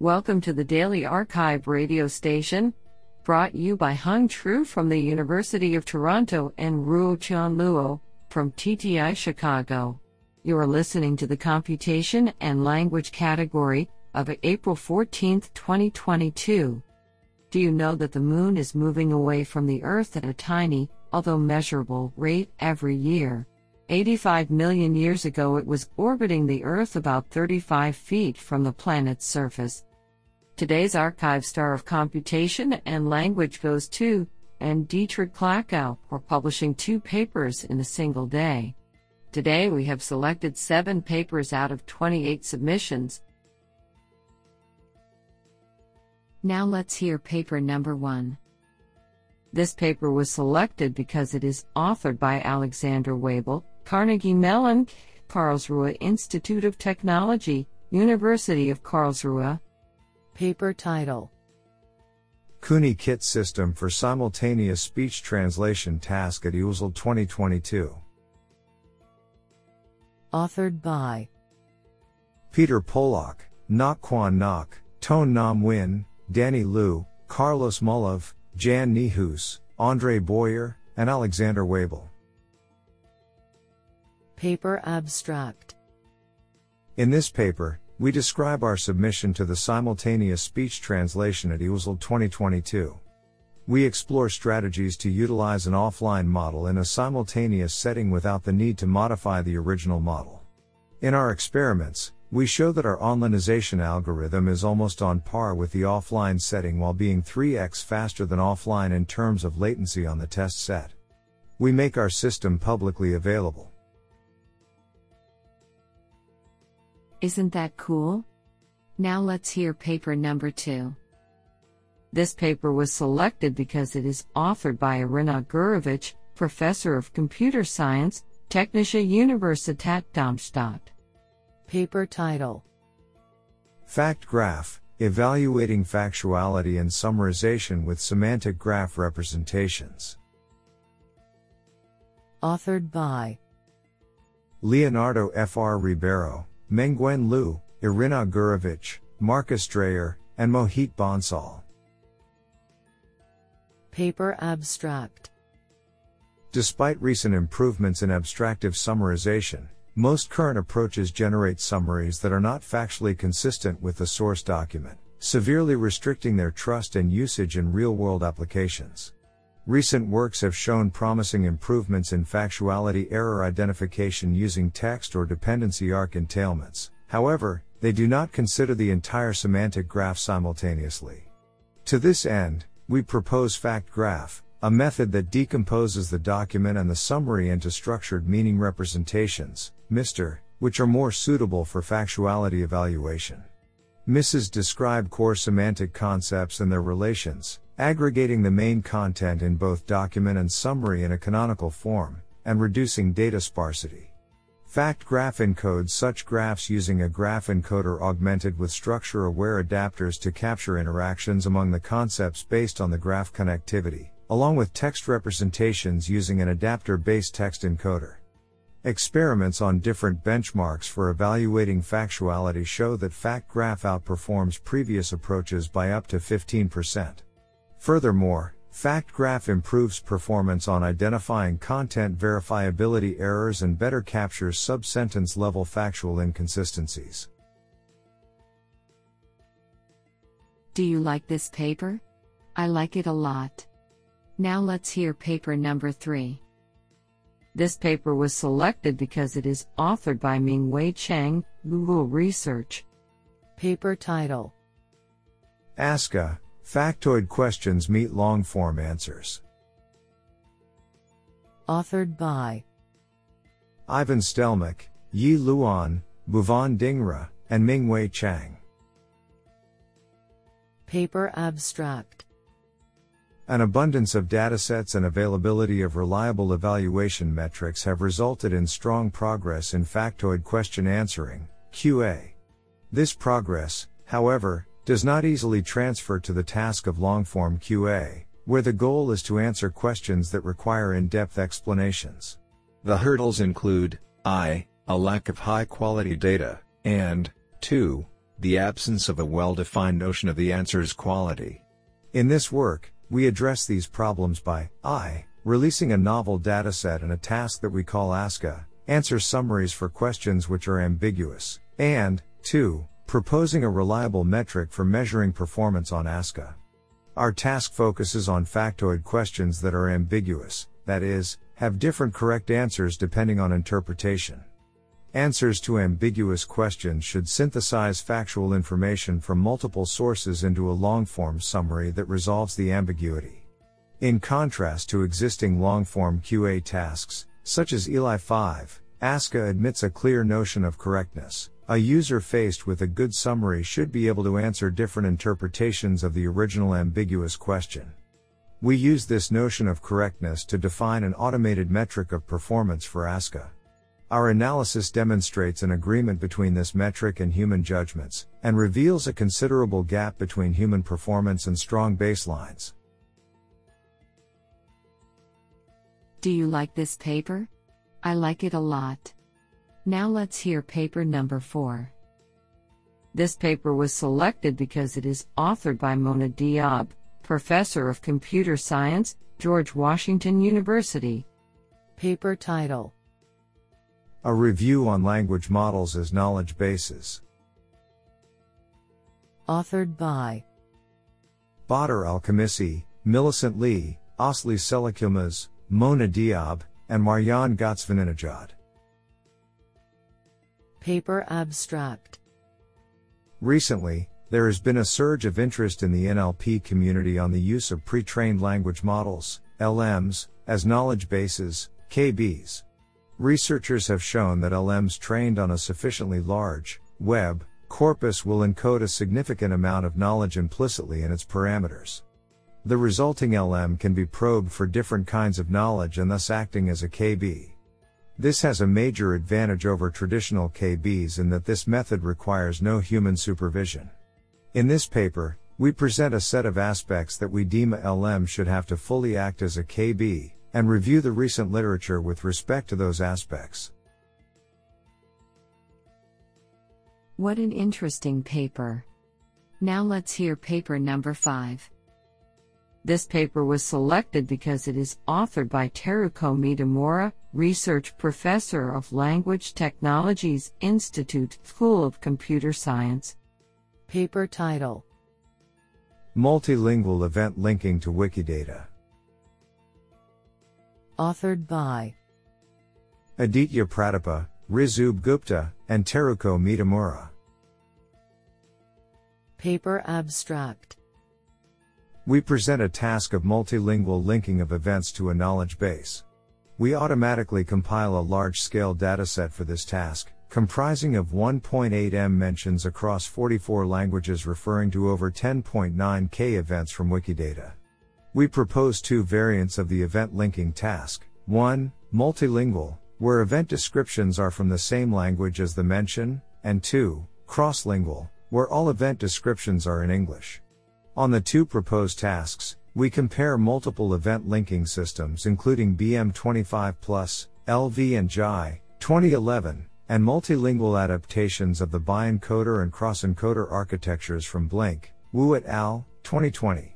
Welcome to the Daily Archive radio station, brought you by Hung Tru from the University of Toronto and Ruo Chan Luo from TTI Chicago. You are listening to the Computation and Language category of April 14, 2022. Do you know that the Moon is moving away from the Earth at a tiny, although measurable, rate every year? 85 million years ago it was orbiting the Earth about 35 feet from the planet's surface. Today's Archive Star of Computation and Language goes to, and Dietrich Klakow, for publishing 2 papers in a single day. Today we have selected 7 papers out of 28 submissions. Now let's hear paper number 1. This paper was selected because it is authored by Alexander Waibel, Carnegie Mellon, Karlsruhe Institute of Technology, University of Karlsruhe. Paper title: CUNY-KIT System for Simultaneous Speech Translation Task at IWSL 2022. Authored by Peter Polak, Ngoc-Quan Pham, Tuan Nam Nguyen, Danny Liu, Carlos Mullov, Jan Niehus, Ondřej Bojar, and Alexander Waibel. Paper abstract. In this paper, we describe our submission to the simultaneous speech translation at IWSL 2022. We explore strategies to utilize an offline model in a simultaneous setting without the need to modify the original model. In our experiments, we show that our onlineization algorithm is almost on par with the offline setting while being 3x faster than offline in terms of latency on the test set. We make our system publicly available. Isn't that cool? Now let's hear paper number 2. This paper was selected because it is authored by Irina Gurevich, Professor of Computer Science, Technische Universität Darmstadt. Paper title: FactGraph, Evaluating Factuality and Summarization with Semantic Graph Representations. Authored by Leonardo F. R. Ribeiro, Mengwen Liu, Irina Gurevich, Markus Dreyer, and Mohit Bansal. Paper abstract. Despite recent improvements in abstractive summarization, most current approaches generate summaries that are not factually consistent with the source document, severely restricting their trust and usage in real-world applications. Recent works have shown promising improvements in factuality error identification using text or dependency arc entailments. However, they do not consider the entire semantic graph simultaneously. To this end, we propose FactGraph, a method that decomposes the document and the summary into structured meaning representations, MR, which are more suitable for factuality evaluation. MRs describe core semantic concepts and their relations, aggregating the main content in both document and summary in a canonical form, and reducing data sparsity. FactGraph encodes such graphs using a graph encoder augmented with structure-aware adapters to capture interactions among the concepts based on the graph connectivity, along with text representations using an adapter-based text encoder. Experiments on different benchmarks for evaluating factuality show that FactGraph outperforms previous approaches by up to 15%. Furthermore, FactGraph improves performance on identifying content verifiability errors and better captures sub-sentence level factual inconsistencies. Do you like this paper? I like it a lot. Now let's hear paper number 3. This paper was selected because it is authored by Ming-Wei Chang, Google Research. Paper title: ASQA, Factoid Questions Meet Long-Form Answers. Authored by Ivan Stelmak, Yi Luan, Bhuvan Dingra, and Ming-Wei Chang. Paper abstract. An abundance of datasets and availability of reliable evaluation metrics have resulted in strong progress in factoid question answering, QA. This progress, however, does not easily transfer to the task of long-form QA, where the goal is to answer questions that require in-depth explanations. The hurdles include: (i) a lack of high-quality data, and (ii) the absence of a well-defined notion of the answer's quality. In this work, we address these problems by (i) releasing a novel dataset and a task that we call ASQA, answer summaries for questions which are ambiguous, and (2) proposing a reliable metric for measuring performance on ASQA. Our task focuses on factoid questions that are ambiguous, that is, have different correct answers depending on interpretation. Answers to ambiguous questions should synthesize factual information from multiple sources into a long-form summary that resolves the ambiguity. In contrast to existing long-form QA tasks, such as ELI 5, ASQA admits a clear notion of correctness. A user faced with a good summary should be able to answer different interpretations of the original ambiguous question. We use this notion of correctness to define an automated metric of performance for ASQA. Our analysis demonstrates an agreement between this metric and human judgments, and reveals a considerable gap between human performance and strong baselines. Do you like this paper? I like it a lot. Now let's hear paper number 4. This paper was selected because it is authored by Mona Diab, Professor of Computer Science, George Washington University. Paper title: A Review on Language Models as Knowledge Bases. Authored by Badr Alkamisi, Millicent Lee, Asli Selikulmaz, Mona Diab, and Marjan Gotsvaninejad. Paper abstract. Recently, there has been a surge of interest in the NLP community on the use of pre-trained language models, LMs, as knowledge bases, KBs. Researchers have shown that LMs trained on a sufficiently large web corpus will encode a significant amount of knowledge implicitly in its parameters. The resulting LM can be probed for different kinds of knowledge and thus acting as a KB. This has a major advantage over traditional KBs in that this method requires no human supervision. In this paper, we present a set of aspects that we deem a LM should have to fully act as a KB, and review the recent literature with respect to those aspects. What an interesting paper. Now let's hear paper number 5. This paper was selected because it is authored by Teruko Mitamura, Research Professor of Language Technologies Institute, School of Computer Science. Paper title: Multilingual Event Linking to Wikidata. Authored by Aditya Pratapa, Rizub Gupta, and Teruko Mitamura. Paper abstract. We present a task of multilingual linking of events to a knowledge base. We automatically compile a large-scale dataset for this task, comprising of 1.8 million mentions across 44 languages referring to over 10.9K events from Wikidata. We propose two variants of the event linking task. 1. Multilingual, where event descriptions are from the same language as the mention, and 2. Cross-lingual, where all event descriptions are in English. On the two proposed tasks, we compare multiple event linking systems including BM25+, LV and JI, 2011, and multilingual adaptations of the bi-encoder and cross-encoder architectures from Blink, Wu et al., 2020.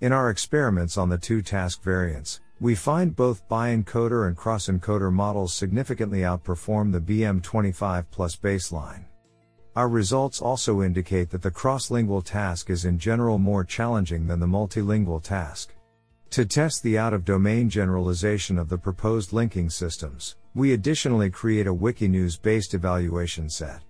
In our experiments on the two task variants, we find both bi-encoder and cross-encoder models significantly outperform the BM25+ baseline. Our results also indicate that the cross-lingual task is in general more challenging than the multilingual task. To test the out-of-domain generalization of the proposed linking systems, we additionally create a Wikinews-based evaluation set.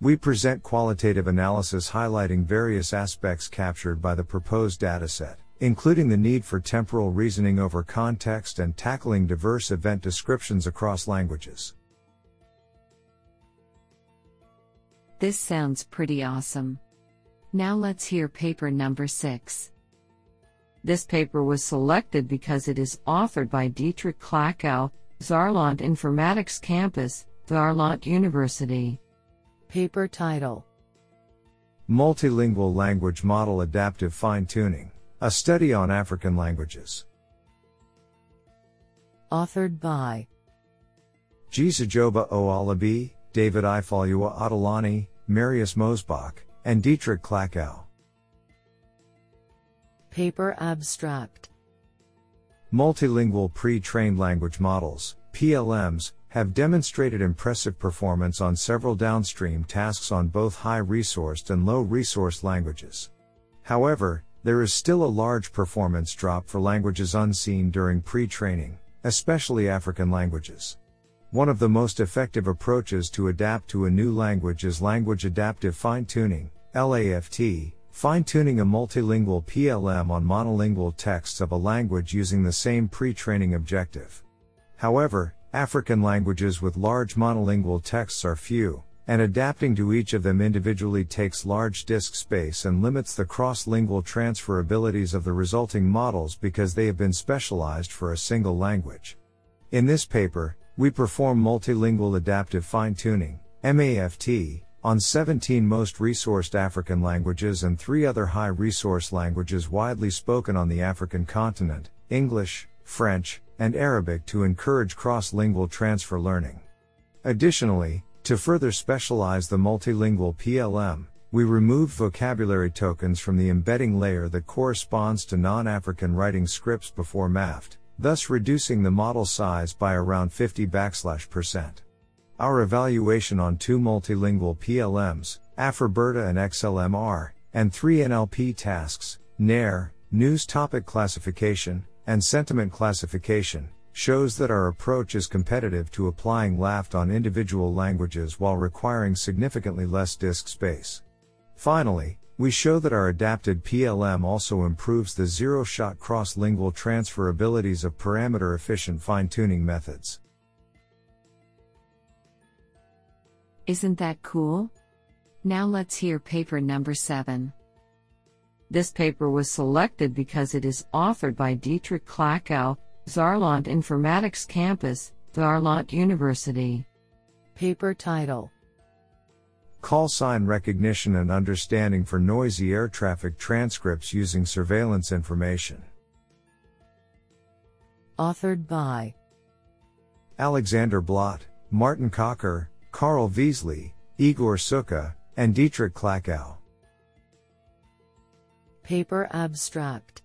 We present qualitative analysis highlighting various aspects captured by the proposed dataset, including the need for temporal reasoning over context and tackling diverse event descriptions across languages. This sounds pretty awesome. Now let's hear paper number 6. This paper was selected because it is authored by Dietrich Klakow, Saarland Informatics Campus, Saarland University. Paper title: Multilingual Language Model Adaptive Fine-Tuning, a Study on African Languages. Authored by Gisajoba Oalabi, David Ifalua Adelani, Marius Mosbach, and Dietrich Klakow. Paper abstract. Multilingual pre-trained language models, PLMs, have demonstrated impressive performance on several downstream tasks on both high-resourced and low-resourced languages. However, there is still a large performance drop for languages unseen during pre-training, especially African languages. One of the most effective approaches to adapt to a new language is language adaptive fine-tuning, LAFT, fine-tuning a multilingual PLM on monolingual texts of a language using the same pre-training objective. However, African languages with large monolingual texts are few, and adapting to each of them individually takes large disk space and limits the cross-lingual transfer abilities of the resulting models because they have been specialized for a single language. In this paper, we perform multilingual adaptive fine-tuning, MAFT, on 17 most resourced African languages and 3 other high-resource languages widely spoken on the African continent, English, French, and Arabic, to encourage cross-lingual transfer learning. Additionally, to further specialize the multilingual PLM, we removed vocabulary tokens from the embedding layer that corresponds to non-African writing scripts before MAFT, thus reducing the model size by around 50%. Our evaluation on 2 multilingual PLMs, Afriberta and XLMR, and 3 NLP tasks, NAIR, News Topic Classification, and Sentiment Classification, shows that our approach is competitive to applying LAFT on individual languages while requiring significantly less disk space. Finally, we show that our adapted PLM also improves the zero-shot cross-lingual transfer abilities of parameter-efficient fine-tuning methods. Isn't that cool? Now let's hear paper number 7. This paper was selected because it is authored by Dietrich Klakow, Saarland Informatics Campus, Saarland University. Paper title: Call Sign Recognition and Understanding for Noisy Air Traffic Transcripts Using Surveillance Information. Authored by Alexander Blott, Martin Cocker, Carl Veasley, Igor Suka, and Dietrich Klakow. Paper abstract.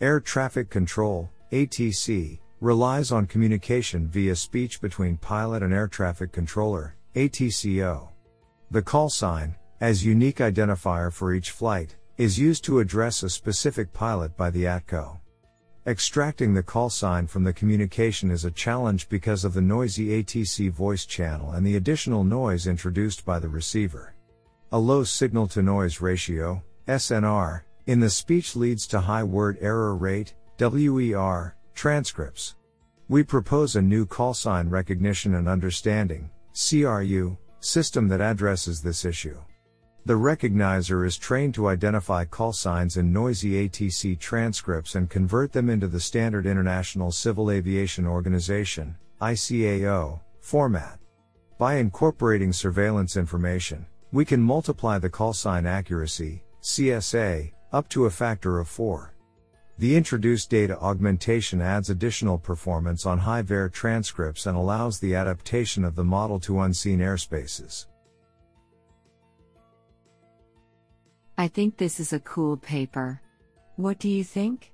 Air Traffic Control, ATC, relies on communication via speech between pilot and air traffic controller, ATCO. The call sign, as unique identifier for each flight, is used to address a specific pilot by the ATCO. Extracting the call sign from the communication is a challenge because of the noisy ATC voice channel and the additional noise introduced by the receiver. A low signal-to-noise ratio, SNR, in the speech leads to high word error rate, WER, transcripts. We propose a new call sign recognition and understanding, CRU, system that addresses this issue. The recognizer is trained to identify call signs in noisy ATC transcripts and convert them into the standard International Civil Aviation Organization, ICAO, format. By incorporating surveillance information, we can multiply the call sign accuracy, CSA, up to a factor of 4. The introduced data augmentation adds additional performance on high VAR transcripts and allows the adaptation of the model to unseen airspaces. I think this is a cool paper. What do you think?